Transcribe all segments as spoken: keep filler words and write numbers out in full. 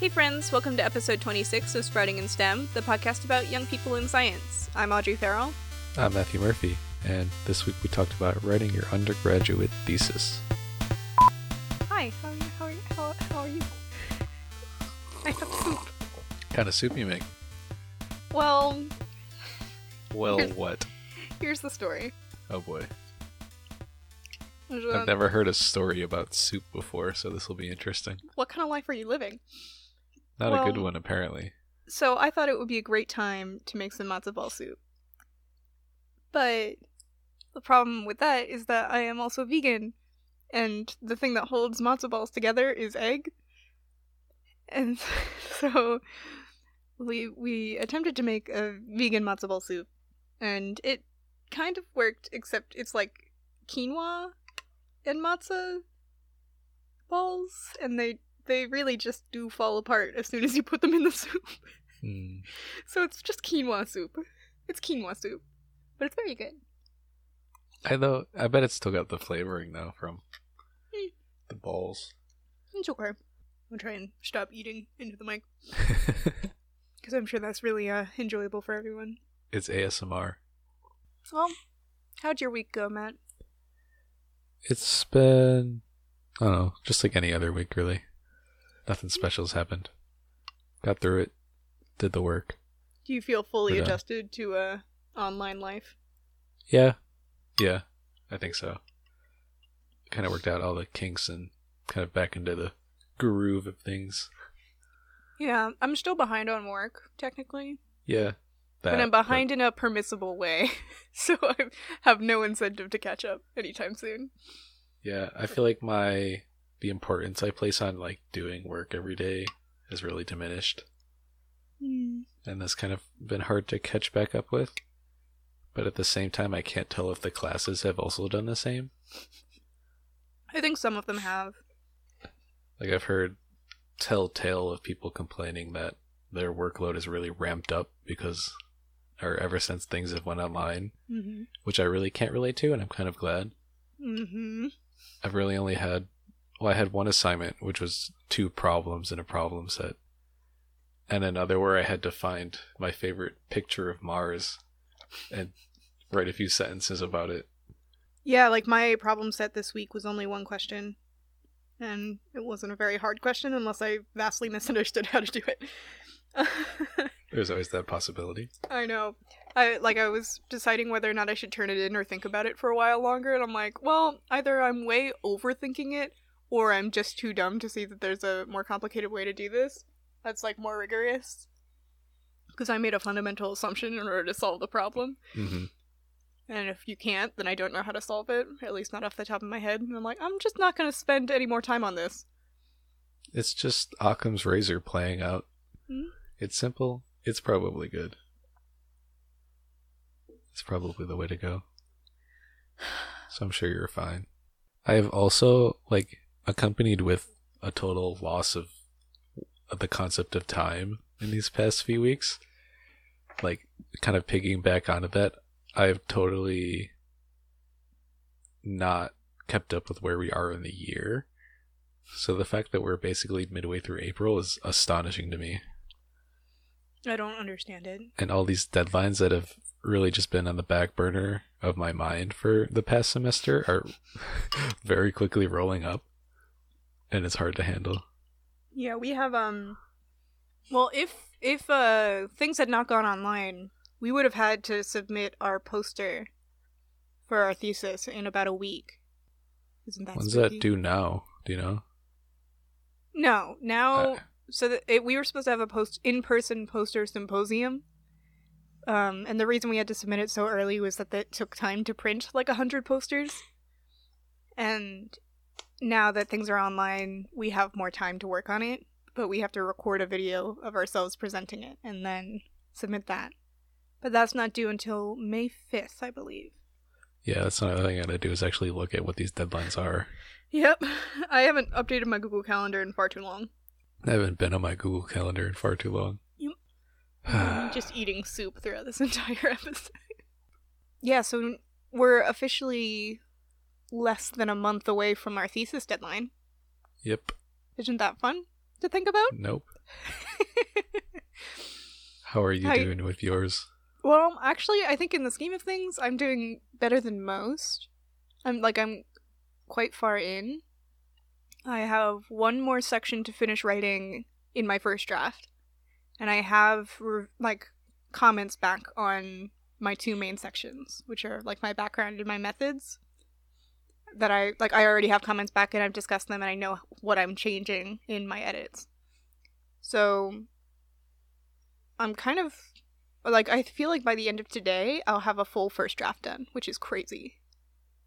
Hey friends, welcome to episode twenty-six of Sprouting in STEM, the podcast about young people in science. I'm Audrey Farrell. I'm Matthew Murphy, and this week we talked about writing your undergraduate thesis. Hi, how are you? How are you? How, how are you? I have soup. What kind of soup you make? Well... Well, here's, what? Here's the story. Oh boy. I've never heard a story about soup before, so this will be interesting. What kind of life are you living? Not well, a good one, apparently. So I thought it would be a great time to make some matzo ball soup. But the problem with that is that I am also vegan, and the thing that holds matzo balls together is egg. And so we we attempted to make a vegan matzo ball soup, and it kind of worked, except it's like quinoa and matzo balls, and they they really just do fall apart as soon as you put them in the soup. Mm. So it's just quinoa soup. It's quinoa soup. But it's very good. I though I bet it's still got the flavoring though from mm. the balls. It's okay. I'll try and stop eating into the mic. Because I'm sure that's really uh, enjoyable for everyone. It's A S M R. Well, how'd your week go, Matt? It's been, I don't know, just like any other week, really. Nothing special's happened. Got through it. Did the work. Do you feel fully We're adjusted done. to uh, online life? Yeah. Yeah, I think so. Kind of worked out all the kinks and kind of back into the groove of things. Yeah, I'm still behind on work, technically. Yeah. That, but I'm behind but... in a permissible way, so I have no incentive to catch up anytime soon. Yeah, I feel like my the importance I place on like doing work every day is really diminished. Mm. And that's kind of been hard to catch back up with. But at the same time, I can't tell if the classes have also done the same. I think some of them have. Like, I've heard telltale of people complaining that their workload is really ramped up because... or ever since things have went online, mm-hmm. which I really can't relate to, and I'm kind of glad. Mm-hmm. I've really only had, well, I had one assignment, which was two problems in a problem set, and another where I had to find my favorite picture of Mars and write a few sentences about it. Yeah, like my problem set this week was only one question, and it wasn't a very hard question unless I vastly misunderstood how to do it. There's always that possibility. I know. I like I was deciding whether or not I should turn it in or think about it for a while longer, and I'm like, well, either I'm way overthinking it, or I'm just too dumb to see that there's a more complicated way to do this that's like more rigorous. Because I made a fundamental assumption in order to solve the problem. Mm-hmm. And if you can't, then I don't know how to solve it, at least not off the top of my head. And I'm like, I'm just not going to spend any more time on this. It's just Occam's razor playing out. Mm-hmm. It's simple. It's probably good. It's probably the way to go. So I'm sure you're fine. I have also, like, accompanied with a total loss of the concept of time in these past few weeks. Like, kind of pigging back onto that, I've totally not kept up with where we are in the year. So the fact that we're basically midway through April is astonishing to me. I don't understand it. And all these deadlines that have really just been on the back burner of my mind for the past semester are very quickly rolling up, and it's hard to handle. Yeah, we have, um, well, if, if, uh, things had not gone online, we would have had to submit our poster for our thesis in about a week. Isn't that When's spooky? That due now? Do you know? No, now... Uh, So that it, we were supposed to have a post in-person poster symposium, um, and the reason we had to submit it so early was that it took time to print like one hundred posters, and now that things are online, we have more time to work on it, but we have to record a video of ourselves presenting it and then submit that. But that's not due until May fifth, I believe. Yeah, that's another thing I gotta do is actually look at what these deadlines are. Yep. I haven't updated my Google Calendar in far too long. I haven't been on my Google Calendar in far too long. Yep. I'm just eating soup throughout this entire episode. Yeah, so we're officially less than a month away from our thesis deadline. Yep. Isn't that fun to think about? Nope. How are you I, doing with yours? Well, actually, I think in the scheme of things, I'm doing better than most. I'm like, I'm quite far in. I have one more section to finish writing in my first draft. And I have, re- like, comments back on my two main sections, which are, like, my background and my methods. That I, like, I already have comments back and I've discussed them and I know what I'm changing in my edits. So, I'm kind of, like, I feel like by the end of today, I'll have a full first draft done, which is crazy.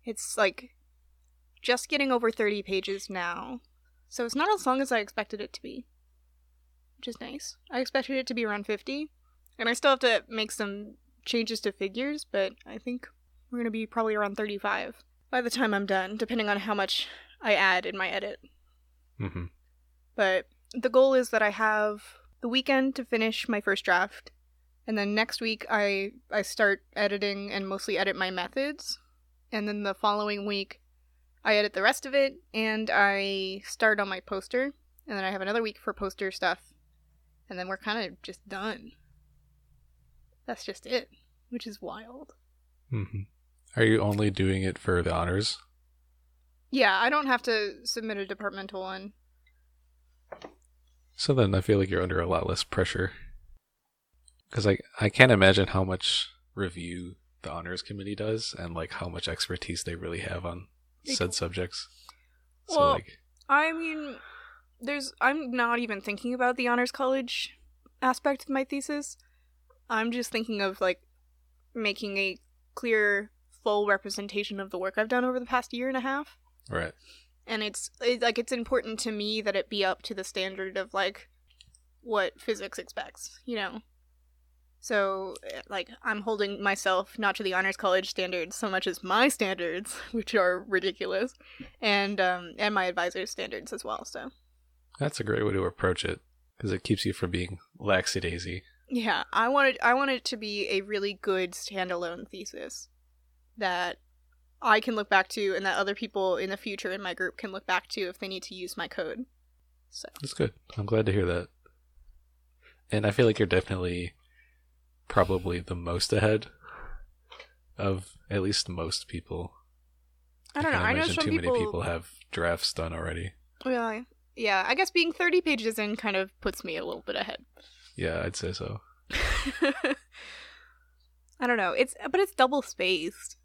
It's, like, just getting over thirty pages now. So, it's not as long as I expected it to be. Which is nice. I expected it to be around fifty, and I still have to make some changes to figures, but I think we're going to be probably around thirty-five by the time I'm done, depending on how much I add in my edit. Mm-hmm. But the goal is that I have the weekend to finish my first draft, and then next week I, I start editing and mostly edit my methods, and then the following week I edit the rest of it, and I start on my poster, and then I have another week for poster stuff. And then we're kind of just done. That's just it, which is wild. Mm-hmm. Are you only doing it for the honors? Yeah, I don't have to submit a departmental one. So then I feel like you're under a lot less pressure. Because I, I can't imagine how much review the honors committee does and like how much expertise they really have on they said don't... subjects. So, well, like... I mean... There's, I'm not even thinking about the honors college aspect of my thesis. I'm just thinking of, like, making a clear, full representation of the work I've done over the past year and a half. Right. And it's, it, like, it's important to me that it be up to the standard of, like, what physics expects, you know? So, like, I'm holding myself not to the honors college standards so much as my standards, which are ridiculous, and, um, and my advisor's standards as well, so... That's a great way to approach it, because it keeps you from being lackadaisy. Yeah, I wanted I want it to be a really good standalone thesis that I can look back to and that other people in the future in my group can look back to if they need to use my code. So that's good. I'm glad to hear that. And I feel like you're definitely probably the most ahead of at least most people. I don't I know. I know some too people... many people have drafts done already. Really? Yeah, I guess being thirty pages in kind of puts me a little bit ahead. Yeah, I'd say so. I don't know. It's but it's double spaced.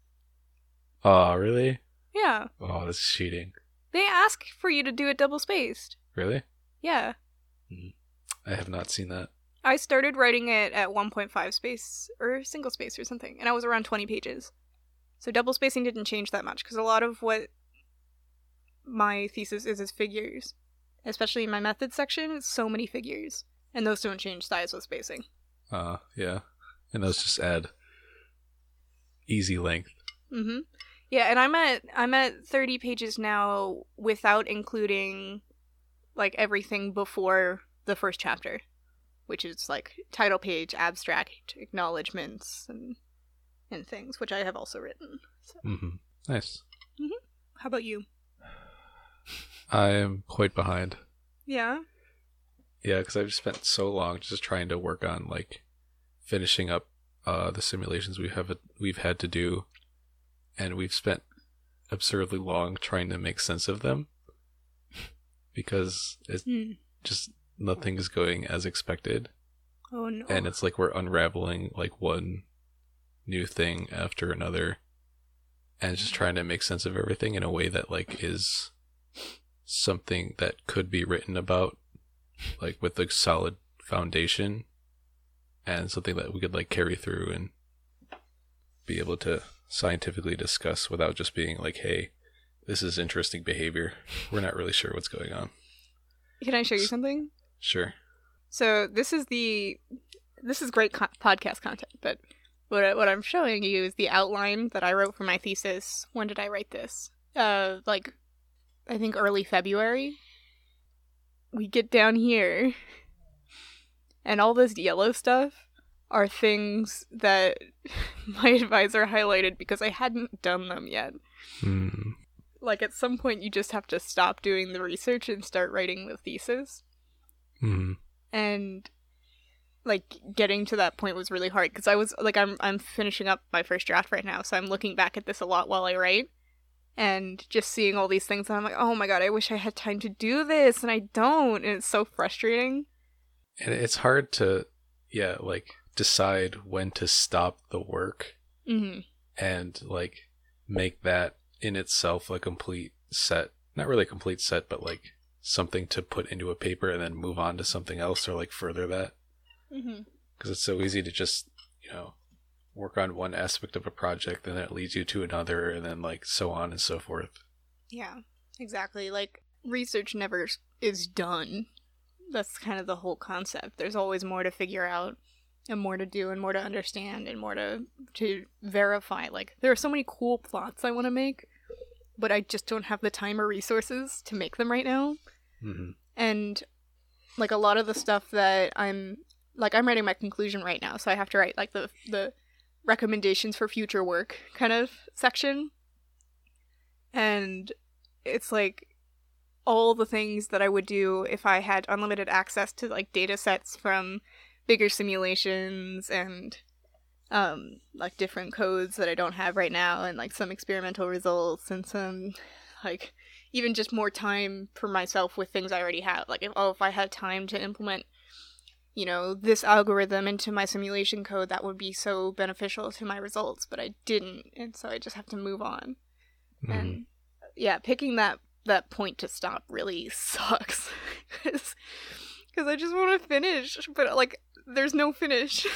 Oh, uh, really? Yeah. Oh, that's cheating. They ask for you to do it double spaced. Really? Yeah. Mm-hmm. I have not seen that. I started writing it at one point five space or single space or something, and I was around twenty pages. So double spacing didn't change that much because a lot of what my thesis is is figures. Especially in my methods section, so many figures. And those don't change size with spacing. Uh, yeah. And those just add easy length. Mm-hmm. Yeah, and I'm at I'm at thirty pages now without including, like, everything before the first chapter. Which is, like, title page, abstract, acknowledgements, and and things, which I have also written. So. Mm-hmm. Nice. Mm-hmm. How about you? I am quite behind. Yeah? Yeah, because I've spent so long just trying to work on, like, finishing up uh, the simulations we have, we've had to do, and we've spent absurdly long trying to make sense of them, because it's mm. just nothing is going as expected. Oh, no. And it's like we're unraveling, like, one new thing after another, and just trying to make sense of everything in a way that, like, is... something that could be written about, like, with a solid foundation and something that we could, like, carry through and be able to scientifically discuss without just being like, hey, this is interesting behavior. We're not really sure what's going on. Can I show you something? Sure. So this is the, this is great co- podcast content, but what, I, what I'm showing you is the outline that I wrote for my thesis. When did I write this? Uh, like, I think early February. We get down here, and all this yellow stuff are things that my advisor highlighted because I hadn't done them yet. Mm. Like, at some point, you just have to stop doing the research and start writing the thesis. Mm. and like getting to that point was really hard because I was like, I'm I'm finishing up my first draft right now, so I'm looking back at this a lot while I write and just seeing all these things, and I'm like, oh my god, I wish I had time to do this, and I don't, and it's so frustrating. And it's hard to, yeah, like decide when to stop the work mm-hmm. and like make that in itself a complete set, not really a complete set, but like something to put into a paper and then move on to something else or like further that. Because mm-hmm. it's so easy to just, you know, work on one aspect of a project and then it leads you to another and then like so on and so forth. Yeah, exactly. Like research never is done. That's kind of the whole concept. There's always more to figure out and more to do and more to understand and more to to verify. Like there are so many cool plots I want to make, but I just don't have the time or resources to make them right now. Mm-hmm. And like a lot of the stuff that I'm Like, I'm writing my conclusion right now, so I have to write, like, the the recommendations for future work kind of section. And it's, like, all the things that I would do if I had unlimited access to, like, data sets from bigger simulations and, um, like, different codes that I don't have right now and, like, some experimental results and some, like, even just more time for myself with things I already have. Like, if, oh, if I had time to implement, you know, this algorithm into my simulation code, that would be so beneficial to my results, but I didn't, and so I just have to move on. Mm-hmm. And yeah, picking that that point to stop really sucks because I just want to finish, but like there's no finish.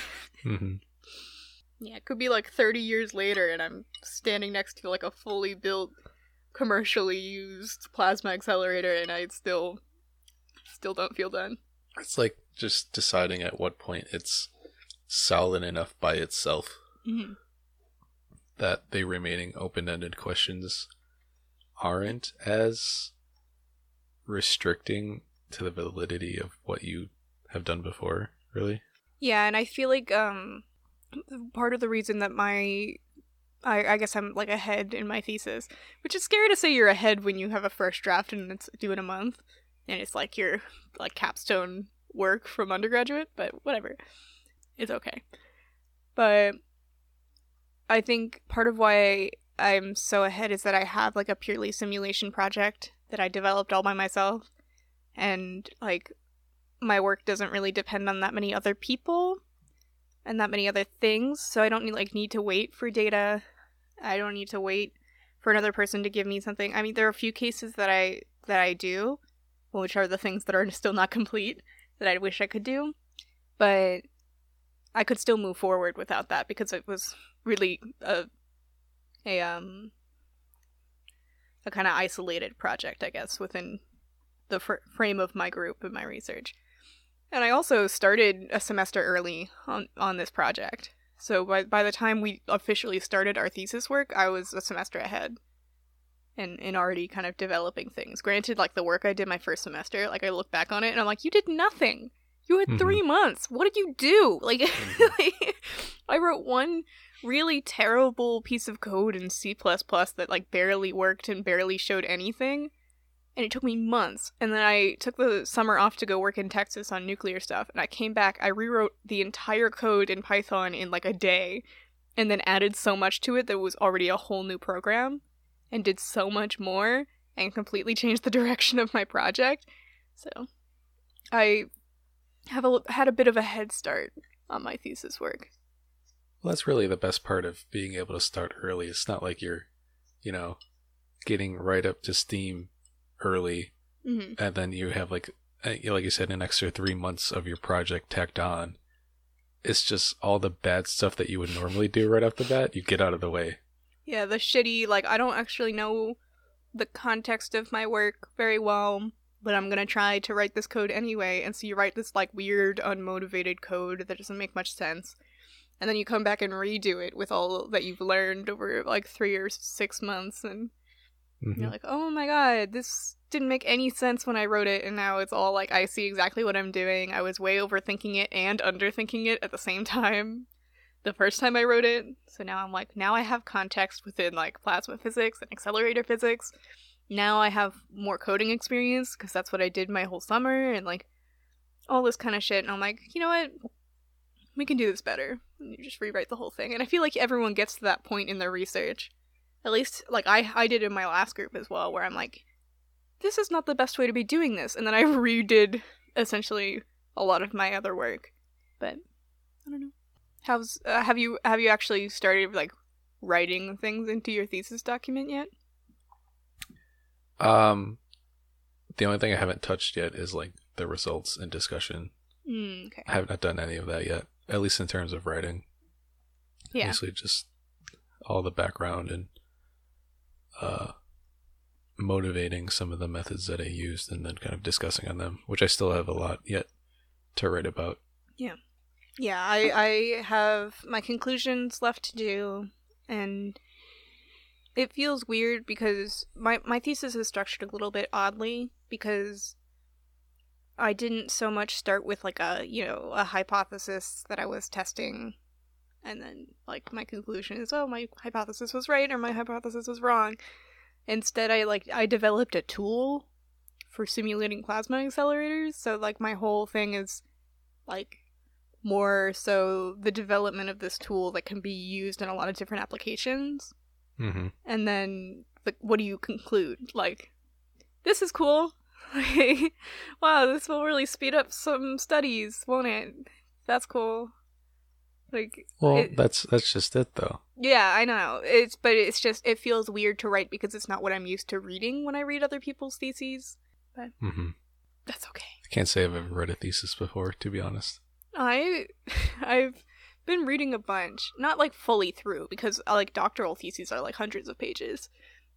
Mm-hmm. Yeah, it could be like thirty years later and I'm standing next to like a fully built, commercially used plasma accelerator, and I still still don't feel done. It's like just deciding at what point it's solid enough by itself mm-hmm. that the remaining open-ended questions aren't as restricting to the validity of what you have done before, really. Yeah, and I feel like um, part of the reason that my... I, I guess I'm like ahead in my thesis, which is scary to say you're ahead when you have a first draft and it's due in a month, and it's like your like capstone work from undergraduate, but whatever, it's okay. But I think part of why I'm so ahead is that I have like a purely simulation project that I developed all by myself, and like my work doesn't really depend on that many other people and that many other things, so I don't need like need to wait for data. I don't need to wait for another person to give me something. I mean, there are a few cases that I that I do, which are the things that are still not complete that I wish I could do, but I could still move forward without that because it was really a a um a kind of isolated project, I guess, within the fr- frame of my group and my research. And I also started a semester early on on this project, so by by the time we officially started our thesis work, I was a semester ahead. And, and already kind of developing things. Granted, like the work I did my first semester, like I look back on it and I'm like, you did nothing. You had mm-hmm. three months. What did you do? Like, like, I wrote one really terrible piece of code in C plus plus that like barely worked and barely showed anything. And it took me months. And then I took the summer off to go work in Texas on nuclear stuff. And I came back, I rewrote the entire code in Python in like a day and then added so much to it that it was already a whole new program. And did so much more and completely changed the direction of my project. So I have a, had a bit of a head start on my thesis work. Well, that's really the best part of being able to start early. It's not like you're, you know, getting right up to steam early. Mm-hmm. And then you have, like, like you said, an extra three months of your project tacked on. It's just all the bad stuff that you would normally do right off the bat, you get out of the way. Yeah, the shitty, like, I don't actually know the context of my work very well, but I'm going to try to write this code anyway. And so you write this, like, weird, unmotivated code that doesn't make much sense. And then you come back and redo it with all that you've learned over, like, three or six months. And mm-hmm. you're like, oh my god, this didn't make any sense when I wrote it. And now it's all, like, I see exactly what I'm doing. I was way overthinking it and underthinking it at the same time. The first time I wrote it, so now I'm like, now I have context within like plasma physics and accelerator physics. Now I have more coding experience because that's what I did my whole summer, and like all this kind of shit, and I'm like, you know what? We can do this better. And you just rewrite the whole thing. And I feel like everyone gets to that point in their research. At least, like, I, I did in my last group as well, where I'm like, this is not the best way to be doing this. And then I redid, essentially, a lot of my other work. But, I don't know. How's, uh, have you have you actually started, like, writing things into your thesis document yet? Um, the only thing I haven't touched yet is, like, the results and discussion. Mm, okay. I have not done any of that yet, at least in terms of writing. Yeah. Basically just all the background and uh, motivating some of the methods that I used and then kind of discussing on them, which I still have a lot yet to write about. Yeah. Yeah, I, I have my conclusions left to do, and it feels weird because my, my thesis is structured a little bit oddly because I didn't so much start with, like, a, you know, a hypothesis that I was testing, and then, like, my conclusion is, oh, my hypothesis was right or my hypothesis was wrong. Instead, I, like, I developed a tool for simulating plasma accelerators, so, like, my whole thing is, like, more so the development of this tool that can be used in a lot of different applications. Mm-hmm. And then, like, what do you conclude? Like, this is cool. Wow, this will really speed up some studies, won't it? That's cool. Like, well, it, that's that's just it, though. Yeah, I know. It's but it's just it feels weird to write because it's not what I'm used to reading when I read other people's theses. But mm-hmm. That's okay. I can't say I've ever read a thesis before, to be honest. I I've been reading a bunch, not like fully through, because like doctoral theses are like hundreds of pages,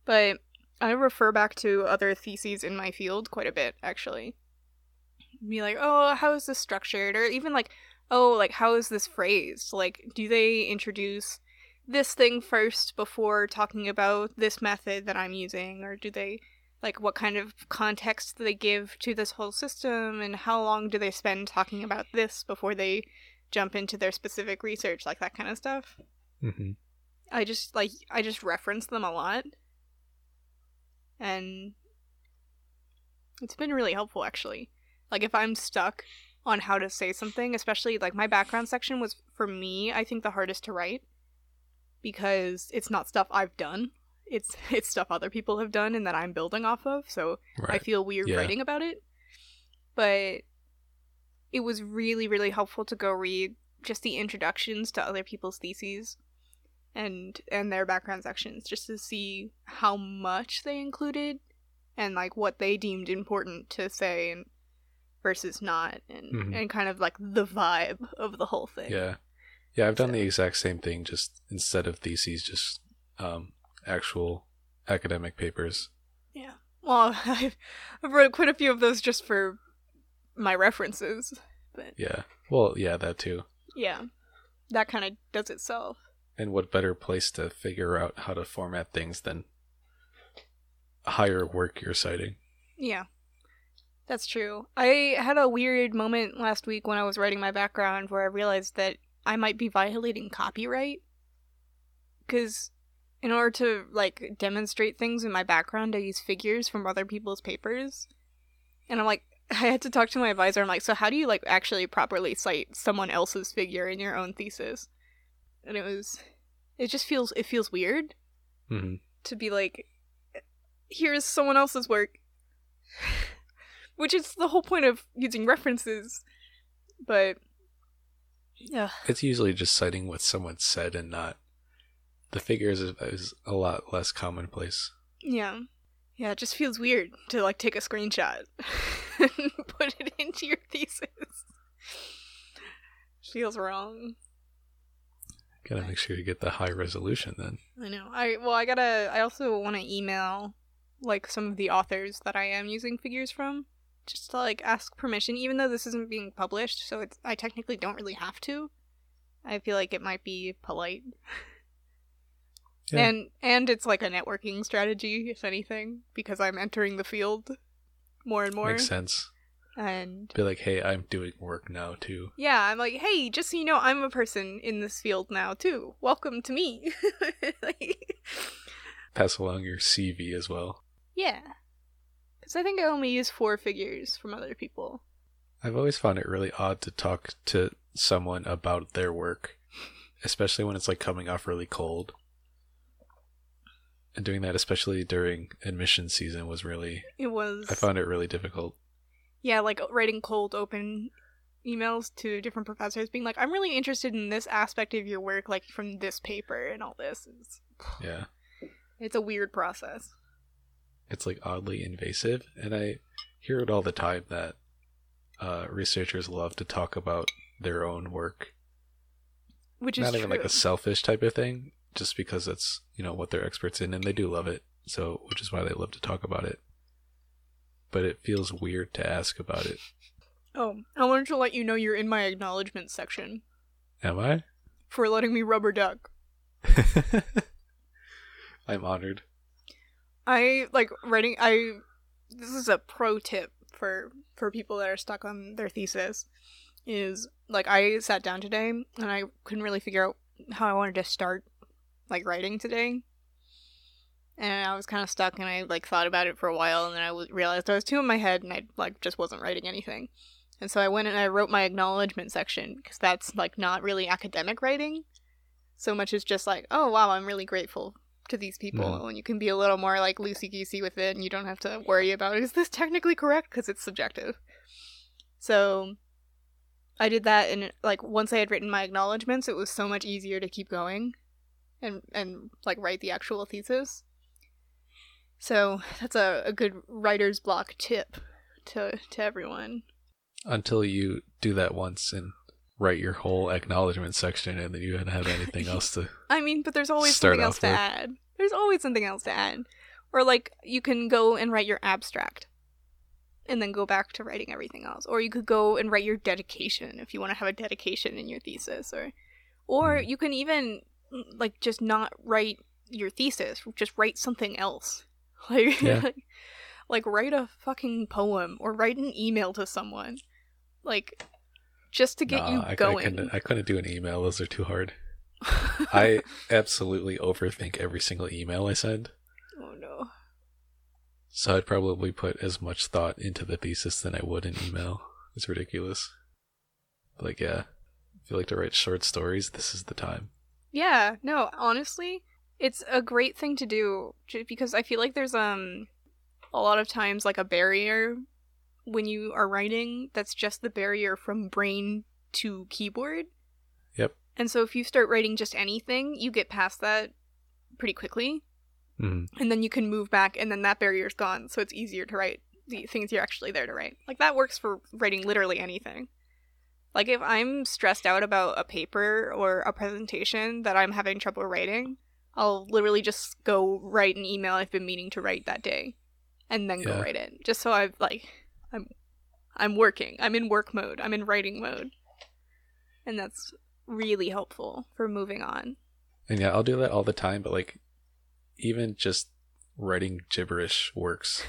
but I refer back to other theses in my field quite a bit, actually. Be like, oh, how is this structured? Or even like, oh, like, how is this phrased? Like, do they introduce this thing first before talking about this method that I'm using? Or do they, like, what kind of context do they give to this whole system? And how long do they spend talking about this before they jump into their specific research? Like, that kind of stuff. Mm-hmm. I just, like, I just reference them a lot. And it's been really helpful, actually. Like, if I'm stuck on how to say something, especially, like, my background section was, for me, I think the hardest to write. Because it's not stuff I've done. It's it's stuff other people have done and that I'm building off of. So right. I feel weird yeah. writing about it. But it was really, really helpful to go read just the introductions to other people's theses. And and their background sections, just to see how much they included and, like, what they deemed important to say and versus not, and, mm-hmm. and kind of, like, the vibe of the whole thing. Yeah. Yeah, I've done so. the exact same thing, just instead of theses, just um, actual academic papers. Yeah. Well, I've, I've read quite a few of those just for my references. But... Yeah. Well, yeah, that too. Yeah. That kind of does itself. And what better place to figure out how to format things than higher work you're citing? Yeah, that's true. I had a weird moment last week when I was writing my background where I realized that I might be violating copyright. Because in order to, like, demonstrate things in my background, I use figures from other people's papers. And I'm like, I had to talk to my advisor. I'm like, so how do you, like, actually properly cite someone else's figure in your own thesis? And it was, it just feels, it feels weird mm-hmm. to be like, here's someone else's work, which is the whole point of using references, but, yeah. It's usually just citing what someone said and not, the figures is, is a lot less commonplace. Yeah. Yeah, it just feels weird to, like, take a screenshot and put it into your thesis. Feels wrong. Gotta make sure you get the high resolution then. I know. I well, I gotta. I also want to email, like, some of the authors that I am using figures from, just to, like, ask permission. Even though this isn't being published, so it's I technically don't really have to. I feel like it might be polite. Yeah. And and it's like a networking strategy, if anything, because I'm entering the field more and more. Makes sense. And be like, hey, I'm doing work now too. Yeah, I'm like, hey, just so you know, I'm a person in this field now too. Welcome to me. Like, pass along your C V as well. Yeah, because I think I only use four figures from other people. I've always found it really odd to talk to someone about their work, especially when it's like coming off really cold. And doing that, especially during admission season, was really... It was. I found it really difficult. Yeah, like writing cold open emails to different professors being like, I'm really interested in this aspect of your work, like from this paper and all this. It's, yeah. It's a weird process. It's like oddly invasive. And I hear it all the time that uh, researchers love to talk about their own work. Which is not even true. Like a selfish type of thing, just because that's, you know, what they're experts in, and they do love it. So, which is why they love to talk about it. But it feels weird to ask about it. Oh, I wanted to let you know you're in my acknowledgement section. Am I? For letting me rubber duck. I'm honored. I like writing. I this is a pro tip for for people that are stuck on their thesis. Is like I sat down today and I couldn't really figure out how I wanted to start like writing today. And I was kind of stuck, and I, like, thought about it for a while, and then I w- realized I was too in my head, and I, like, just wasn't writing anything. And so I went and I wrote my acknowledgement section, because that's, like, not really academic writing. So much as just, like, oh, wow, I'm really grateful to these people. No. And you can be a little more, like, loosey-goosey with it, and you don't have to worry about, is this technically correct? Because it's subjective. So I did that, and, like, once I had written my acknowledgements, it was so much easier to keep going and, and like, write the actual thesis. So that's a, a good writer's block tip to to everyone. Until you do that once and write your whole acknowledgement section, and then you don't have anything else to. I mean, but there's always something else to add. There's always something else to add, or like you can go and write your abstract, and then go back to writing everything else. Or you could go and write your dedication if you want to have a dedication in your thesis, or, or mm. you can even like just not write your thesis, just write something else. Like, yeah. like, like, write a fucking poem or write an email to someone, like, just to get nah, you I, going. I couldn't, I couldn't do an email; those are too hard. I absolutely overthink every single email I send. Oh no! So I'd probably put as much thought into the thesis than I would in email. It's ridiculous. Like, yeah, if you like to write short stories, this is the time. Yeah. No, honestly. It's a great thing to do, because I feel like there's um a lot of times like a barrier when you are writing that's just the barrier from brain to keyboard. Yep. And so if you start writing just anything, you get past that pretty quickly, mm. and then you can move back, and then that barrier's gone, so it's easier to write the things you're actually there to write. Like that works for writing literally anything. Like if I'm stressed out about a paper or a presentation that I'm having trouble writing, I'll literally just go write an email I've been meaning to write that day, and then yeah. go write it. Just so I've like, I'm, I'm working. I'm in work mode. I'm in writing mode, and that's really helpful for moving on. And yeah, I'll do that all the time. But like, even just writing gibberish works.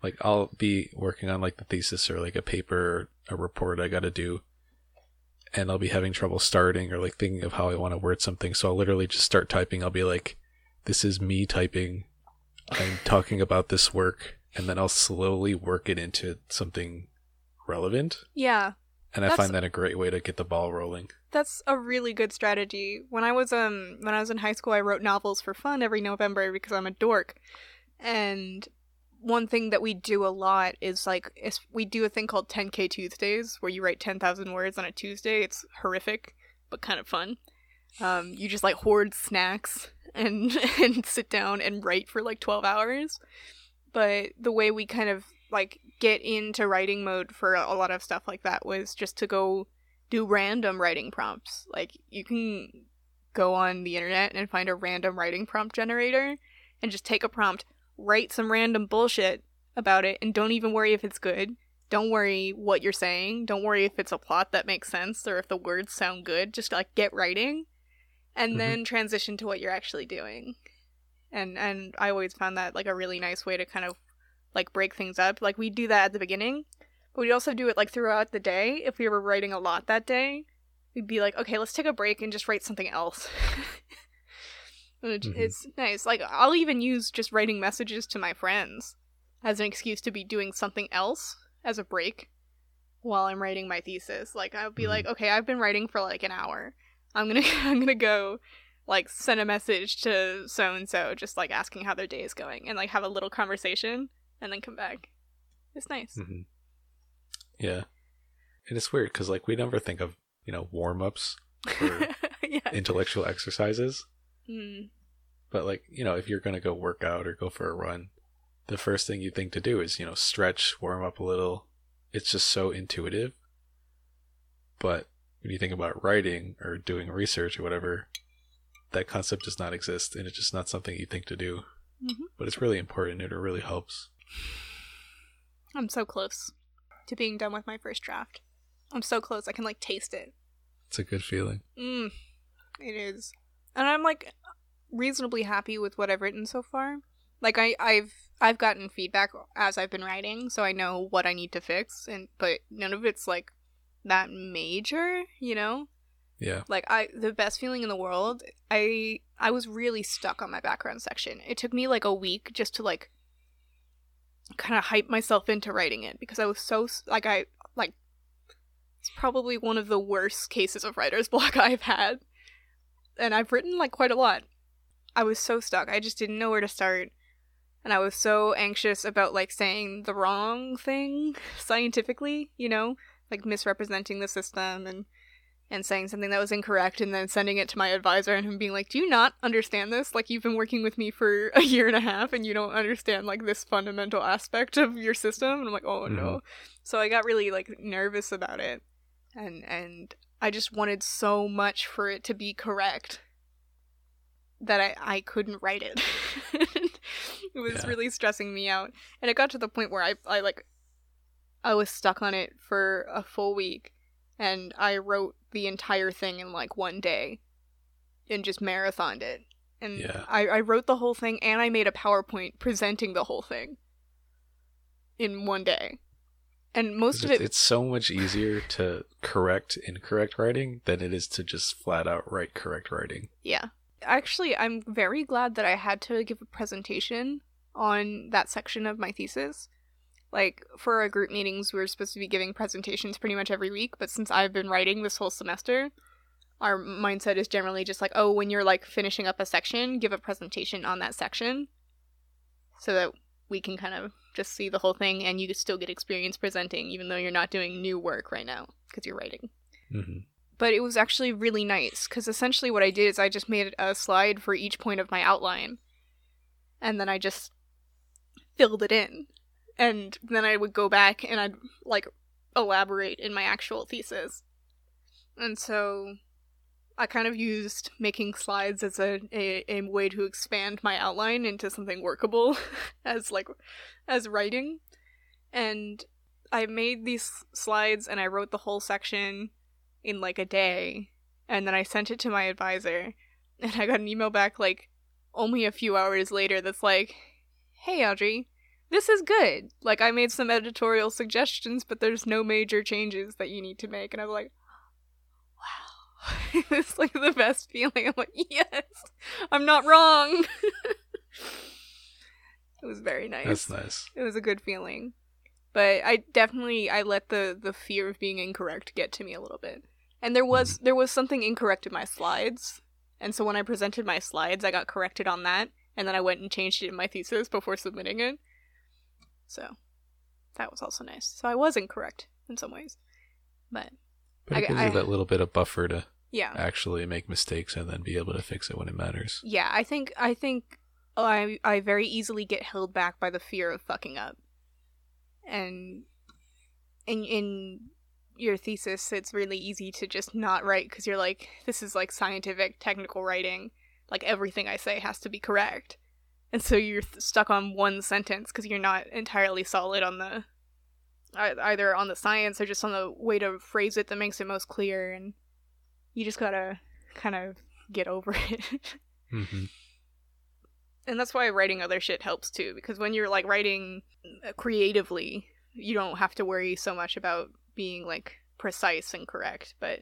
Like I'll be working on like the thesis or like a paper, or a report I got to do. And I'll be having trouble starting or like thinking of how I want to word something. So I'll literally just start typing. I'll be like, this is me typing. I'm talking about this work. And then I'll slowly work it into something relevant. Yeah. And I find that a great way to get the ball rolling. That's a really good strategy. When I was um when I was in high school, I wrote novels for fun every November because I'm a dork. And one thing that we do a lot is like is we do a thing called ten K Tuesdays, where you write ten thousand words on a Tuesday. It's horrific, but kind of fun. Um, you just like hoard snacks and and sit down and write for like twelve hours. But the way we kind of like get into writing mode for a lot of stuff like that was just to go do random writing prompts. Like you can go on the internet and find a random writing prompt generator and just take a prompt, write some random bullshit about it, and don't even worry if it's good. Don't worry what you're saying. Don't worry if it's a plot that makes sense or if the words sound good. Just like get writing, and mm-hmm. then transition to what you're actually doing. And and I always found that like a really nice way to kind of like break things up. Like we do that at the beginning, but we also do it like throughout the day. If we were writing a lot that day, we'd be like, okay, let's take a break and just write something else. It's mm-hmm. nice. Like, I'll even use just writing messages to my friends as an excuse to be doing something else as a break. while I'm writing my thesis. Like, I'll be mm-hmm. like, okay, I've been writing for like an hour. I'm gonna I'm gonna go like send a message to so and so, just like asking how their day is going, and like have a little conversation, and then come back. It's nice. Mm-hmm. Yeah, and it's weird because like we never think of you know warm ups for yeah. intellectual exercises, mm. but like you know if you're gonna go work out or go for a run, the first thing you think to do is you know stretch, warm up a little. It's just so intuitive. But when you think about writing or doing research or whatever, that concept does not exist, and it's just not something you think to do. Mm-hmm. But it's really important, and it really helps. I'm so close to being done with my first draft. I'm so close. I can, like, taste it. It's a good feeling. Mm, it is. And I'm, like, reasonably happy with what I've written so far. Like, I, I've I've gotten feedback as I've been writing, so I know what I need to fix, and but none of it's, like, that major, you know? Yeah. Like, I the best feeling in the world, I I was really stuck on my background section. It took me, like, a week just to, like, kind of hype myself into writing it, because I was so, like, I, like, it's probably one of the worst cases of writer's block I've had. And I've written, like, quite a lot. I was so stuck. I just didn't know where to start. And I was so anxious about, like, saying the wrong thing scientifically, you know? Like, misrepresenting the system and, and saying something that was incorrect, and then sending it to my advisor and him being like, do you not understand this? Like, you've been working with me for a year and a half, and you don't understand, like, this fundamental aspect of your system? And I'm like, oh, no. no. So I got really, like, nervous about it. And, and I just wanted so much for it to be correct that I, I couldn't write it. It was yeah. really stressing me out. And it got to the point where I, I, like... I was stuck on it for a full week, and I wrote the entire thing in, like, one day and just marathoned it. And yeah. I, I wrote the whole thing, and I made a PowerPoint presenting the whole thing in one day. And most of it... It's so much easier to correct incorrect writing than it is to just flat-out write correct writing. Yeah. Actually, I'm very glad that I had to give a presentation on that section of my thesis. Like, for our group meetings, we were supposed to be giving presentations pretty much every week, but since I've been writing this whole semester, our mindset is generally just like, oh, when you're, like, finishing up a section, give a presentation on that section so that we can kind of just see the whole thing, and you can still get experience presenting, even though you're not doing new work right now because you're writing. Mm-hmm. But it was actually really nice, because essentially what I did is I just made a slide for each point of my outline, and then I just filled it in. And then I would go back and I'd, like, elaborate in my actual thesis. And so I kind of used making slides as a, a, a way to expand my outline into something workable as, like, as writing. And I made these slides and I wrote the whole section in, like, a day. And then I sent it to my advisor. And I got an email back, like, only a few hours later that's like, hey, Audrey. This is good. Like, I made some editorial suggestions, but there's no major changes that you need to make. And I was like, wow. It's, like, the best feeling. I'm like, yes, I'm not wrong. It was very nice. That's nice. It was a good feeling. But I definitely, I let the, the fear of being incorrect get to me a little bit. And there was, mm. there was something incorrect in my slides. And so when I presented my slides, I got corrected on that. And then I went and changed it in my thesis before submitting it. So that was also nice. So I was incorrect in some ways, but, but it I gives you that little bit of buffer to yeah. actually make mistakes and then be able to fix it when it matters. Yeah, I think I think oh, I I very easily get held back by the fear of fucking up, and in in your thesis, it's really easy to just not write because you're like, this is like scientific technical writing, like everything I say has to be correct. And so you're th- stuck on one sentence because you're not entirely solid on the, either on the science or just on the way to phrase it that makes it most clear. And you just gotta kind of get over it. Mm-hmm. And that's why writing other shit helps too, because when you're like writing creatively, you don't have to worry so much about being like precise and correct. But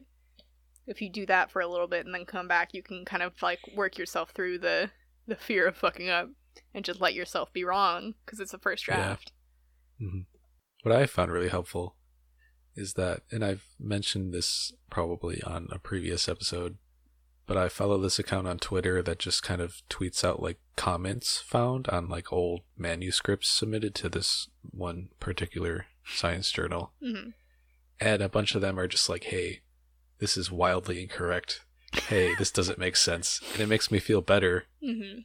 if you do that for a little bit and then come back, you can kind of like work yourself through the... the fear of fucking up and just let yourself be wrong because it's a first draft. Yeah. Mm-hmm. What I found really helpful is that, and I've mentioned this probably on a previous episode, but I follow this account on Twitter that just kind of tweets out like comments found on like old manuscripts submitted to this one particular science journal. Mm-hmm. And a bunch of them are just like, hey, this is wildly incorrect. Hey, this doesn't make sense. And it makes me feel better mm-hmm.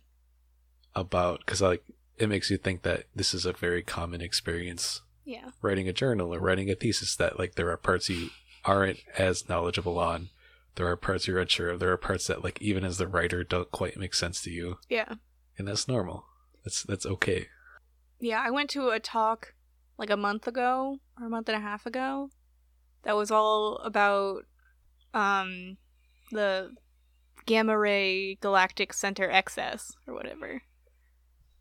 about, because like it makes you think that this is a very common experience. Yeah. Writing a journal or writing a thesis, that like there are parts you aren't as knowledgeable on. There are parts you're unsure of. There are parts that, like, even as the writer, don't quite make sense to you. Yeah. And that's normal. That's that's okay. Yeah, I went to a talk, like, a month ago or a month and a half ago that was all about um, the Gamma Ray Galactic Center excess or whatever,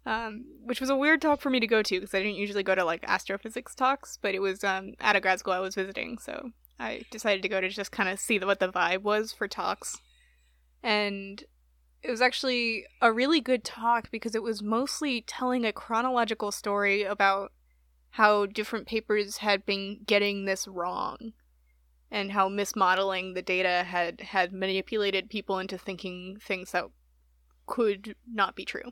um, which was a weird talk for me to go to because I didn't usually go to, like, astrophysics talks, but it was um, at a grad school I was visiting, so I decided to go to just kind of see what the vibe was for talks. And it was actually a really good talk because it was mostly telling a chronological story about how different papers had been getting this wrong and how mismodeling the data had, had manipulated people into thinking things that could not be true.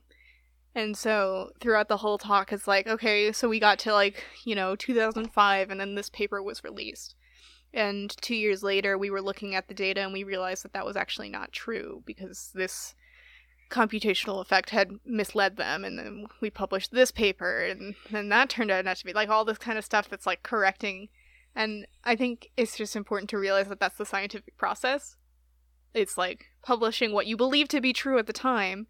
And so throughout the whole talk, it's like, okay, so we got to like, you know, two thousand five and then this paper was released. And two years later, we were looking at the data and we realized that that was actually not true because this computational effect had misled them. And then we published this paper and then that turned out not to be like all this kind of stuff that's like correcting. And I think it's just important to realize that that's the scientific process. It's like publishing what you believe to be true at the time,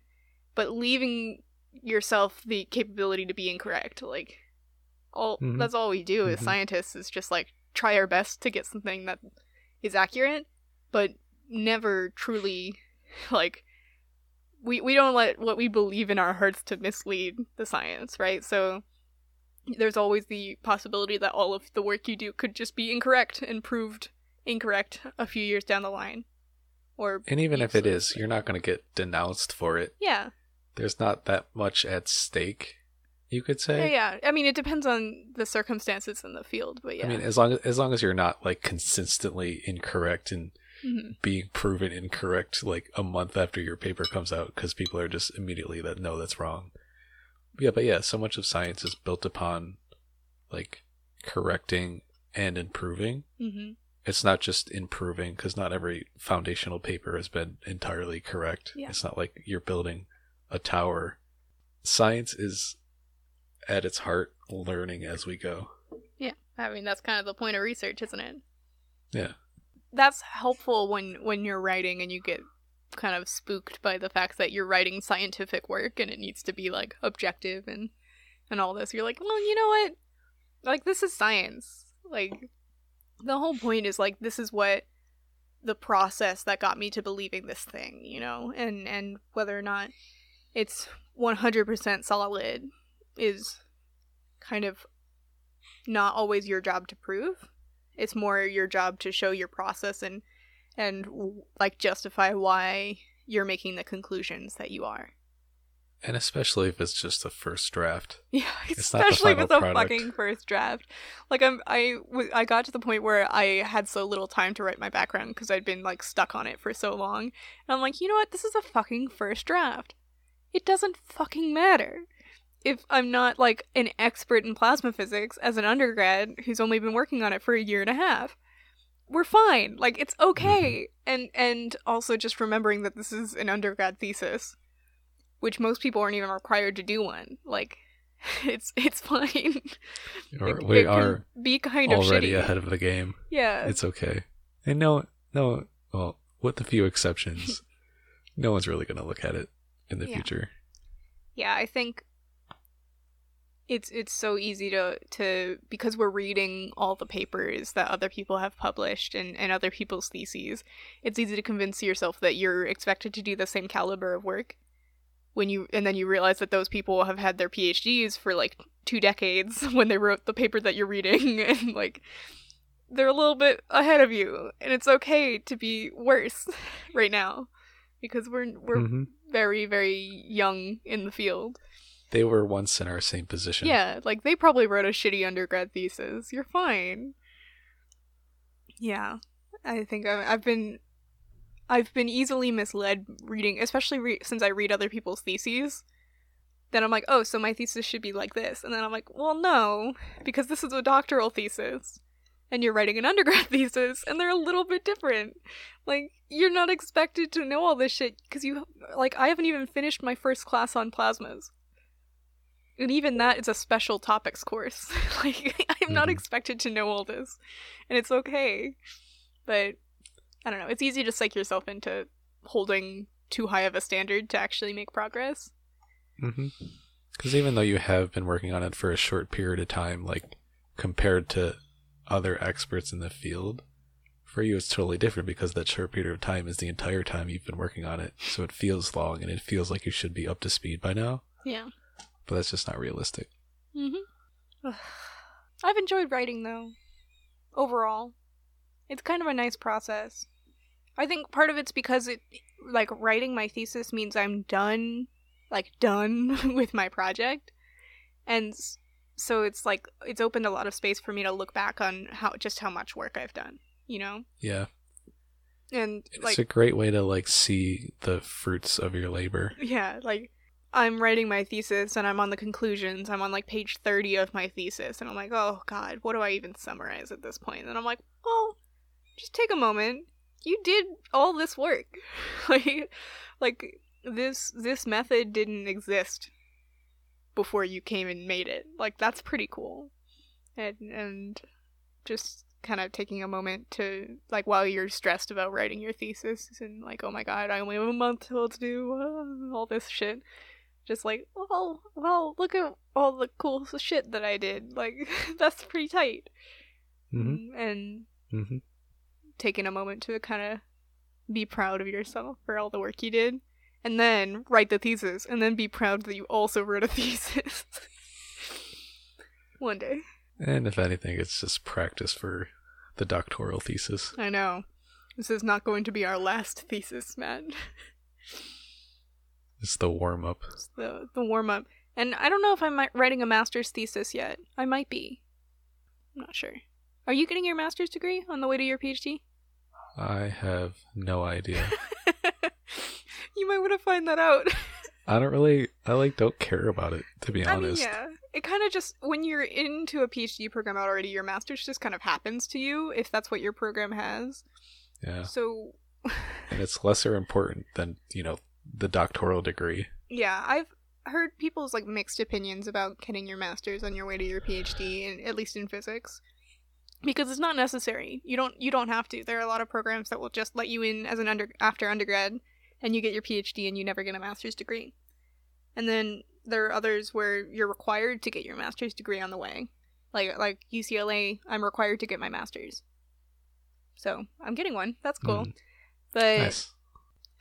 but leaving yourself the capability to be incorrect. Like all mm-hmm. that's all we do as mm-hmm. scientists is just like try our best to get something that is accurate, but never truly, like, we we don't let what we believe in our hearts to mislead the science, right? So there's always the possibility that all of the work you do could just be incorrect and proved incorrect a few years down the line. Or and even if it is, you're not going to get denounced for it. Yeah. There's not that much at stake, you could say. Yeah, yeah. I mean, it depends on the circumstances in the field, but yeah. I mean, as long as, as, long as you're not, like, consistently incorrect and mm-hmm. being proven incorrect, like, a month after your paper comes out, because people are just immediately that, no, that's wrong. Yeah, but yeah, so much of science is built upon, like, correcting and improving. Mm-hmm. It's not just improving, because not every foundational paper has been entirely correct. Yeah. It's not like you're building a tower. Science is, at its heart, learning as we go. Yeah, I mean, that's kind of the point of research, isn't it? Yeah. That's helpful when, when you're writing and you get kind of spooked by the fact that you're writing scientific work and it needs to be, like, objective and, and all this. You're like, well, you know what? Like, this is science. Like, the whole point is, like, this is what the process that got me to believing this thing, you know? And, and whether or not it's one hundred percent solid is kind of not always your job to prove. It's more your job to show your process and and like justify why you're making the conclusions that you are. And especially if it's just a first draft. Yeah, it's especially if it's a product. Fucking first draft. Like I'm, I, I got to the point where I had so little time to write my background because I'd been like stuck on it for so long. And I'm like, you know what? This is a fucking first draft. It doesn't fucking matter. If I'm not, like, an expert in plasma physics as an undergrad who's only been working on it for a year and a half, we're fine. Like, it's okay. And and also just remembering that this is an undergrad thesis, which most people aren't even required to do one. Like, it's it's fine. Or it, we it are be kind of already shitty. Ahead of the game. Yeah. It's okay. And no, no, well, with a few exceptions, no one's really going to look at it in the yeah. future. Yeah, I think It's it's so easy to, to, because we're reading all the papers that other people have published and, and other people's theses, it's easy to convince yourself that you're expected to do the same caliber of work when you, and then you realize that those people have had their PhDs for like two decades when they wrote the paper that you're reading, and like, they're a little bit ahead of you, and it's okay to be worse right now because we're, we're mm-hmm. very, very young in the field. They were once in our same position. Yeah, like, they probably wrote a shitty undergrad thesis. You're fine. Yeah, I think I've been, I've been easily misled reading, especially re- since I read other people's theses. Then I'm like, oh, so my thesis should be like this. And then I'm like, well, no, because this is a doctoral thesis and you're writing an undergrad thesis and they're a little bit different. Like, you're not expected to know all this shit because you, like, I haven't even finished my first class on plasmas. And even that is a special topics course. Like, I'm mm-hmm. not expected to know all this. And it's okay. But, I don't know, it's easy to psych yourself into holding too high of a standard to actually make progress. Mm-hmm. Because even though you have been working on it for a short period of time, like, compared to other experts in the field, for you it's totally different because that short period of time is the entire time you've been working on it. So it feels long, and it feels like you should be up to speed by now. Yeah. But that's just not realistic. Mm-hmm. I've enjoyed writing, though. Overall. It's kind of a nice process. I think part of it's because it, like, writing my thesis means I'm done, like, done with my project. And so it's, like, it's opened a lot of space for me to look back on how just how much work I've done, you know? Yeah. And, it's like... It's a great way to, like, see the fruits of your labor. Yeah, like... I'm writing my thesis and I'm on the conclusions. I'm on like page thirty of my thesis and I'm like, oh God, what do I even summarize at this point? And I'm like, well, just take a moment. You did all this work. like, like this, this method didn't exist before you came and made it. Like, that's pretty cool. And, and just kind of taking a moment to, like, while you're stressed about writing your thesis and like, oh my God, I only have a month till it's due, uh, all this shit. Just like, oh, well, look at all the cool shit that I did. Like, that's pretty tight. Mm-hmm. And mm-hmm. taking a moment to kind of be proud of yourself for all the work you did. And then write the thesis. And then be proud that you also wrote a thesis. One day. And if anything, it's just practice for the doctoral thesis. I know. This is not going to be our last thesis, Matt. It's the warm-up. It's the, the warm-up. And I don't know if I'm writing a master's thesis yet. I might be. I'm not sure. Are you getting your master's degree on the way to your P H D? I have no idea. You might want to find that out. I don't really... I, like, don't care about it, to be honest. I mean, yeah. It kind of just... When you're into a P H D program already, your master's just kind of happens to you, if that's what your program has. Yeah. So... And it's lesser important than, you know... the doctoral degree. Yeah, I've heard people's like mixed opinions about getting your master's on your way to your P H D, and at least in physics, because it's not necessary. You don't you don't have to. There are a lot of programs that will just let you in as an under after undergrad, and you get your P H D, and you never get a master's degree. And then there are others where you're required to get your master's degree on the way, like like U C L A. I'm required to get my master's, so I'm getting one. That's cool, mm. but. Nice.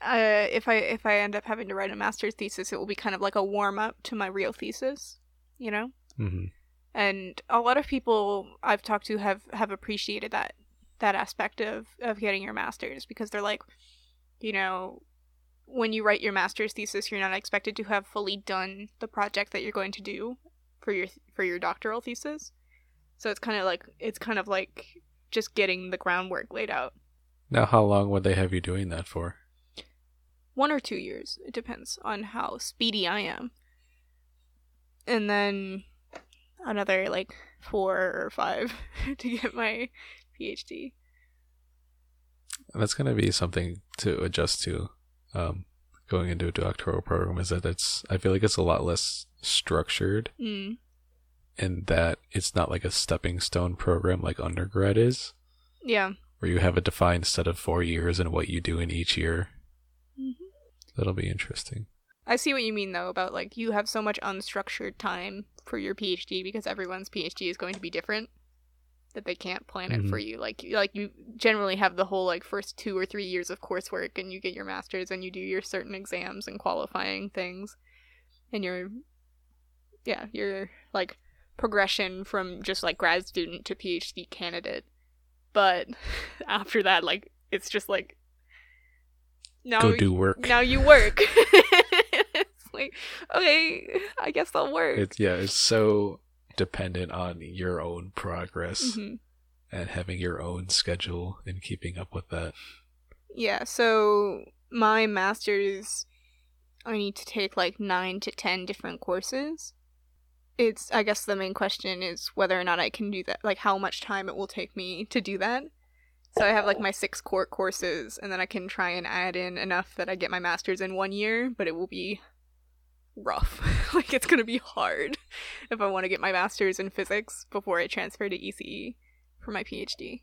Uh, if I if I end up having to write a master's thesis, it will be kind of like a warm-up to my real thesis, you know? Mm-hmm. And a lot of people I've talked to have, have appreciated that that aspect of, of getting your master's, because they're like, you know, when you write your master's thesis, you're not expected to have fully done the project that you're going to do for your for your doctoral thesis. So it's kind of like it's kind of like just getting the groundwork laid out. Now, how long would they have you doing that for? One or two years. It depends on how speedy I am. And then another, like, four or five to get my P H D. That's going to be something to adjust to um, going into a doctoral program, is that it's, I feel like it's a lot less structured mm. and that it's not like a stepping stone program like undergrad is. Yeah. Where you have a defined set of four years and what you do in each year. That'll be interesting. I see what you mean, though, about, like, you have so much unstructured time for your P H D because everyone's P H D is going to be different that they can't plan mm-hmm. it for you. Like, like you generally have the whole, like, first two or three years of coursework, and you get your master's, and you do your certain exams and qualifying things. And your, yeah, your, like, progression from just, like, grad student to P H D candidate. But after that, like, it's just, like, Now, Go do work. Now you work. It's like, okay, I guess I'll work. It's, yeah, it's so dependent on your own progress mm-hmm. and having your own schedule and keeping up with that? Yeah, so my master's, I need to take like nine to ten different courses. It's, I guess the main question is whether or not I can do that, like how much time it will take me to do that. So I have like my six core courses, and then I can try and add in enough that I get my master's in one year, but it will be rough. Like, it's going to be hard if I want to get my master's in physics before I transfer to E C E for my PhD.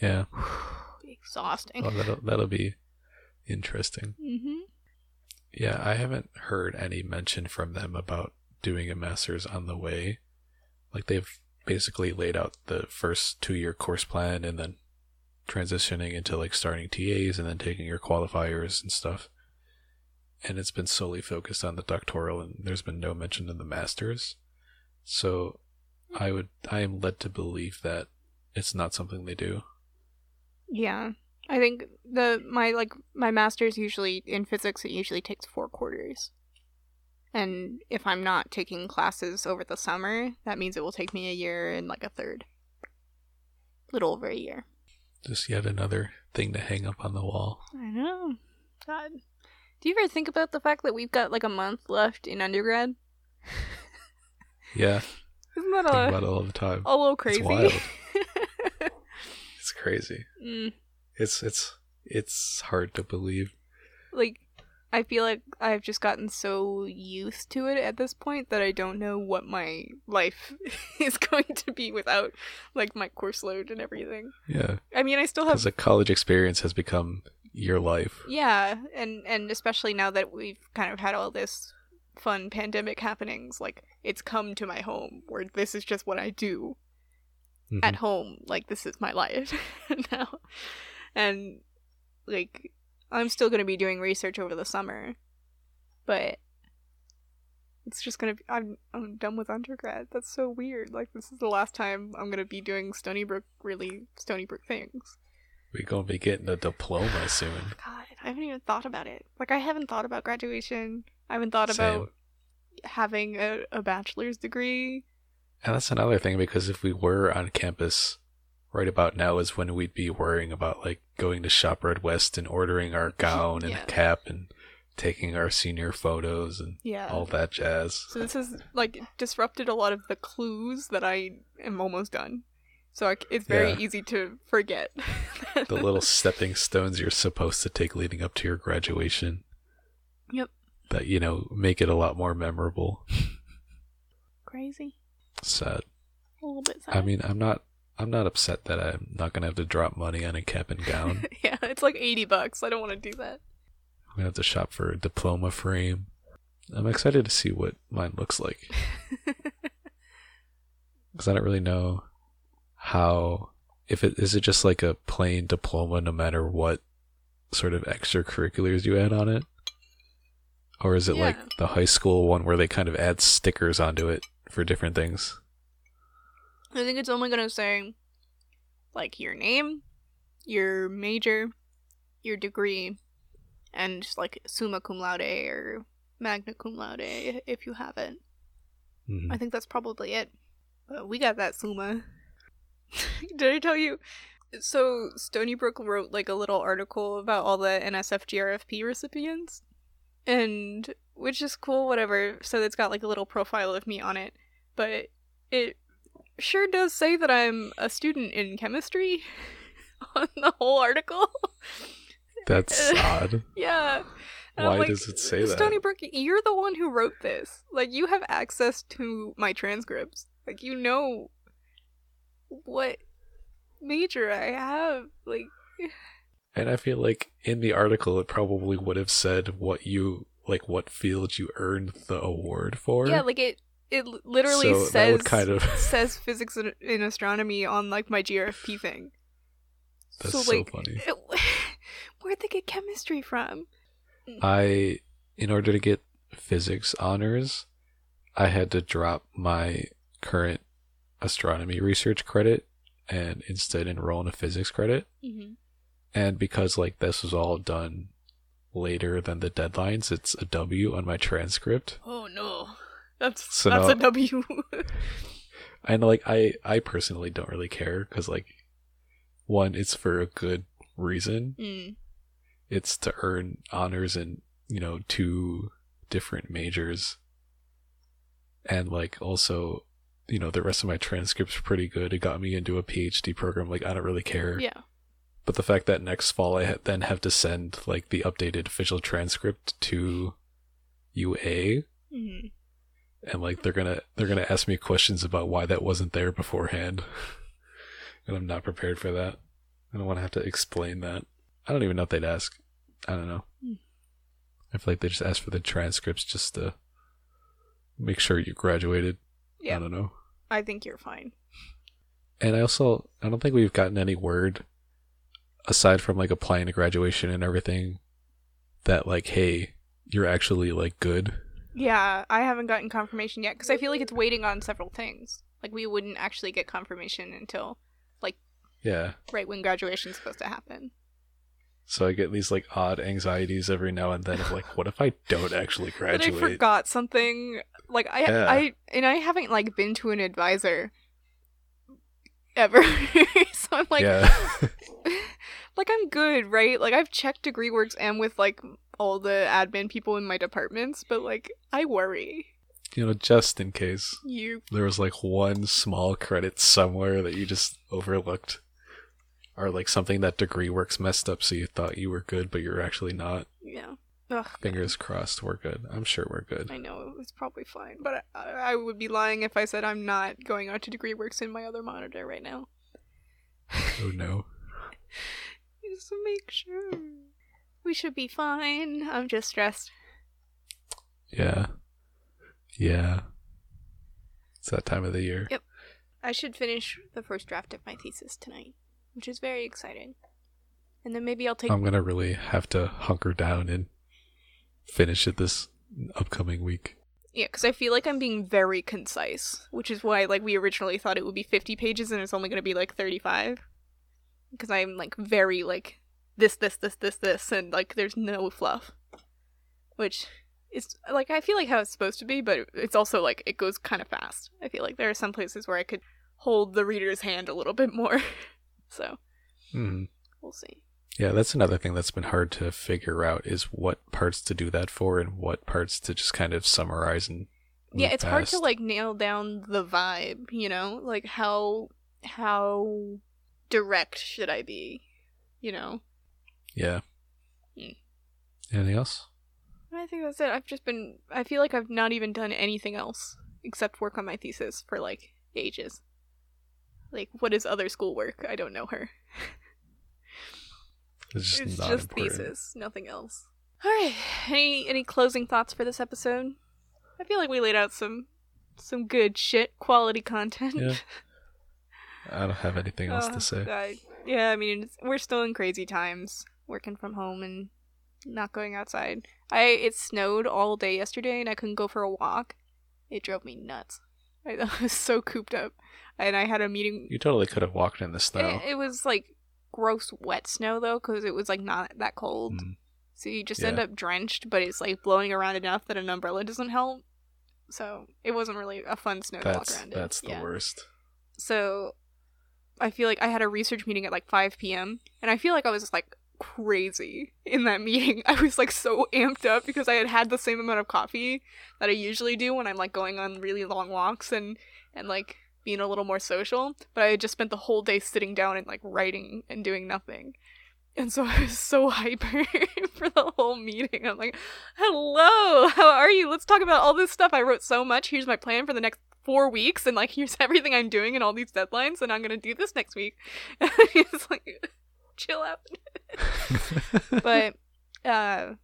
Yeah. Exhausting. Oh, that'll, that'll be interesting. Mm-hmm. Yeah, I haven't heard any mention from them about doing a master's on the way. Like, they've basically laid out the first two-year course plan and then transitioning into like starting T As and then taking your qualifiers and stuff. And it's been solely focused on the doctoral, and there's been no mention of the master's. So I would, I am led to believe that it's not something they do. Yeah. I think the my like my master's usually in physics, it usually takes four quarters. And if I'm not taking classes over the summer, that means it will take me a year and like a third. A little over a year. Just yet another thing to hang up on the wall. I know. God. Do you ever think about the fact that we've got like a month left in undergrad? Yeah. Isn't that all? About it all the time. A little crazy. It's wild. It's crazy. Mm. It's it's it's hard to believe. Like, I feel like I've just gotten so used to it at this point that I don't know what my life is going to be without, like, my course load and everything. Yeah. I mean, I still have... Because the college experience has become your life. Yeah, and, and especially now that we've kind of had all this fun pandemic happenings, like, it's come to my home, where this is just what I do mm-hmm. at home. Like, this is my life now. And, like... I'm still going to be doing research over the summer, but it's just going to be, I'm, I'm done with undergrad. That's so weird. Like, this is the last time I'm going to be doing Stony Brook, really Stony Brook things. We're going to be getting a diploma soon. God, I haven't even thought about it. Like, I haven't thought about graduation. I haven't thought Same. about having a, a bachelor's degree. And that's another thing, because if we were on campus... right about now is when we'd be worrying about like going to Shop Red West and ordering our gown and yeah. cap and taking our senior photos and yeah. all that jazz. So this has like disrupted a lot of the clues that I am almost done. So I, it's very yeah. easy to forget. The little stepping stones you're supposed to take leading up to your graduation. Yep. That, you know, make it a lot more memorable. Crazy. Sad. A little bit sad. I mean, I'm not I'm not upset that I'm not going to have to drop money on a cap and gown. Yeah, it's like eighty bucks. I don't want to do that. I'm going to have to shop for a diploma frame. I'm excited to see what mine looks like. Because I don't really know how... If it is it just like a plain diploma no matter what sort of extracurriculars you add on it? Or is it yeah. like the high school one where they kind of add stickers onto it for different things? I think it's only going to say, like, your name, your major, your degree, and, like, summa cum laude or magna cum laude, if you have it. Mm-hmm. I think that's probably it. But we got that summa. Did I tell you? So, Stony Brook wrote, like, a little article about all the N S F G R F P recipients, and which is cool, whatever. So, it's got, like, a little profile of me on it, but it... sure does say that I'm a student in chemistry on the whole article. That's odd. Yeah. And Why like, does it say that? Stony Brook, you're the one who wrote this. Like, you have access to my transcripts. Like, you know what major I have. Like, and I feel like in the article, it probably would have said what you, like, what field you earned the award for. Yeah, like it. It literally so says kind of... says physics and, and astronomy on like my G R F P thing. That's so, like, so funny. It, where'd they get chemistry from? I, in order to get physics honors, I had to drop my current astronomy research credit and instead enroll in a physics credit. Mm-hmm. And because like this was all done later than the deadlines, it's a W on my transcript. Oh no. That's so that's now, a W. And like I, I personally don't really care because like one, it's for a good reason. Mm. It's to earn honors in, you know, two different majors. And, like, also, you know, the rest of my transcript's pretty good. It got me into a P H D program. Like, I don't really care. Yeah. But the fact that next fall I ha- then have to send, like, the updated official transcript to U A, mm-hmm. and, like, they're gonna they're gonna ask me questions about why that wasn't there beforehand, and I'm not prepared for that. I don't want to have to explain that. I don't even know if they'd ask. I don't know. Mm. I feel like they just ask for the transcripts just to make sure you graduated. Yeah. I don't know. I think you're fine. And I also, I don't think we've gotten any word, aside from, like, applying to graduation and everything, that, like, hey, you're actually, like, good. Yeah, I haven't gotten confirmation yet, because I feel like it's waiting on several things. Like, we wouldn't actually get confirmation until, like, yeah, right when graduation's supposed to happen. So I get these, like, odd anxieties every now and then of, like, what if I don't actually graduate? But I forgot something. Like, I, yeah. I, and I haven't, like, been to an advisor ever, so I'm like, yeah. Like, I'm good, right? Like, I've checked DegreeWorks and with, like, all the admin people in my departments, but, like, I worry. You know, just in case. You. There was, like, one small credit somewhere that you just overlooked. Or, like, something that DegreeWorks messed up so you thought you were good, but you're actually not. Yeah. Ugh, Fingers God. crossed we're good. I'm sure we're good. I know, it's probably fine, but I, I would be lying if I said I'm not going on to DegreeWorks in my other monitor right now. Oh, no. Just to make sure. We should be fine. I'm just stressed. Yeah. Yeah. It's that time of the year. Yep. I should finish the first draft of my thesis tonight, which is very exciting. And then maybe I'll take... I'm going to really have to hunker down and finish it this upcoming week. Yeah, because I feel like I'm being very concise, which is why, like, we originally thought it would be fifty pages and it's only going to be, like, thirty-five. Because I'm, like, very, like, this, this, this, this, this, and, like, there's no fluff. Which is, like, I feel like how it's supposed to be, but it's also, like, it goes kind of fast. I feel like there are some places where I could hold the reader's hand a little bit more. So, mm. we'll see. Yeah, that's another thing that's been hard to figure out, is what parts to do that for and what parts to just kind of summarize and... Yeah, it's past. hard to, like, nail down the vibe, you know? Like, how... how... direct should I be, you know? Yeah. Mm. Anything else? I think that's it. I've just been, I feel like I've not even done anything else except work on my thesis for, like, ages. Like, what is other schoolwork? I don't know her. It's just, it's not just thesis, nothing else. All right. Any any closing thoughts for this episode? I feel like we laid out some some good shit, quality content. Yeah. I don't have anything else oh, to say. God. Yeah, I mean, it's, we're still in crazy times, working from home and not going outside. I It snowed all day yesterday, and I couldn't go for a walk. It drove me nuts. I, I was so cooped up, and I had a meeting. You totally could have walked in the snow. It, it was, like, gross wet snow, though, because it was, like, not that cold. Mm. So you just yeah. end up drenched, but it's, like, blowing around enough that an umbrella doesn't help. So it wasn't really a fun snow that's, to walk around in. That's the yeah. worst. So... I feel like I had a research meeting at, like, five p.m. and I feel like I was, like, crazy in that meeting. I was, like, so amped up because I had had the same amount of coffee that I usually do when I'm, like, going on really long walks and, and like, being a little more social. But I had just spent the whole day sitting down and, like, writing and doing nothing. And so I was so hyper for the whole meeting. I'm like, hello, how are you? Let's talk about all this stuff. I wrote so much. Here's my plan for the next four weeks, and, like, here's everything I'm doing and all these deadlines, and I'm gonna do this next week. And it's like, chill out. But uh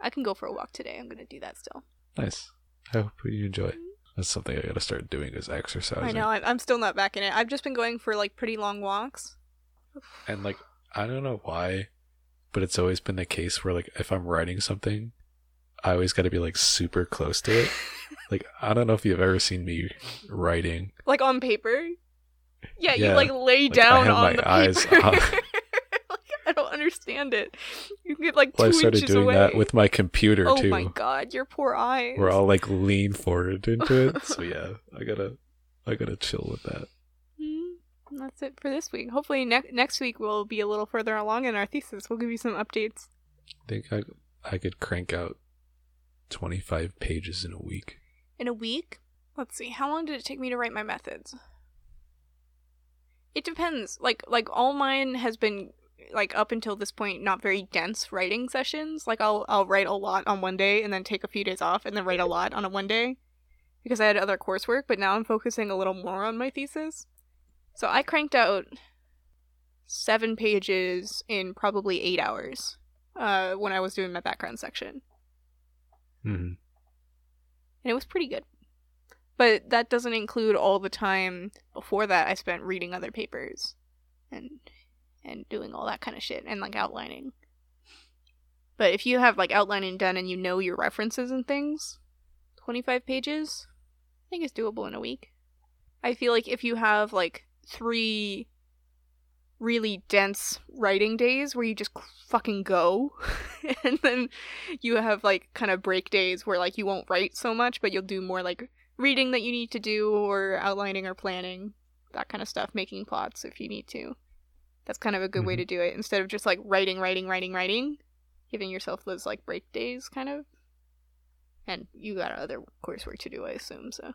I can go for a walk today. I'm gonna do that still. Nice. I hope you enjoy it. That's something I gotta start doing, is exercising. I know, I'm still not back in it. I've just been going for, like, pretty long walks. And, like, I don't know why, but it's always been the case where, like, if I'm writing something, I always gotta be, like, super close to it. Like, I don't know if you've ever seen me writing. Like, on paper? Yeah, yeah. You, like, lay down, like, I on the eyes paper. On... Like, I don't understand it. You get, like, well, two inches away. I started doing away. that with my computer, oh, too. Oh, my God, your poor eyes. We're all, like, lean forward into it. So, yeah, I gotta I gotta chill with that. Mm-hmm. that's it for this week. Hopefully ne- next week we'll be a little further along in our thesis. We'll give you some updates. I think I, I could crank out twenty-five pages in a week. In a week? Let's see. How long did it take me to write my methods? It depends. Like, like all mine has been, like, up until this point, not very dense writing sessions. Like, I'll I'll write a lot on one day and then take a few days off and then write a lot on a one day because I had other coursework, but now I'm focusing a little more on my thesis. So I cranked out seven pages in probably eight hours uh, when I was doing my background section. Mm-hmm. And it was pretty good. But that doesn't include all the time before that I spent reading other papers and and doing all that kind of shit and, like, outlining. But if you have, like, outlining done and you know your references and things, twenty-five pages, I think it's doable in a week. I feel like if you have, like, three really dense writing days where you just fucking go and then you have, like, kind of break days where, like, you won't write so much but you'll do more, like, reading that you need to do or outlining or planning, that kind of stuff, making plots if you need to. That's kind of a good mm-hmm. way to do it instead of just, like, writing, writing, writing, writing, giving yourself those, like, break days, kind of. And you got other coursework to do, I assume, so.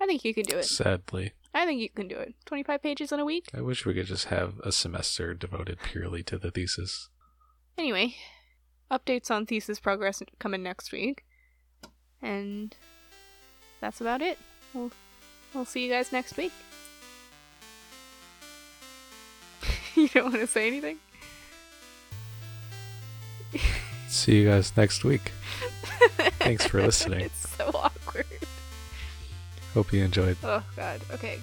I think you can do it. Sadly. I think you can do it. twenty-five pages in a week? I wish we could just have a semester devoted purely to the thesis. Anyway, updates on thesis progress coming next week. And that's about it. We'll, we'll see you guys next week. You don't want to say anything? See you guys next week. Thanks for listening. It's so awkward. Hope you enjoyed. Oh, God. Okay.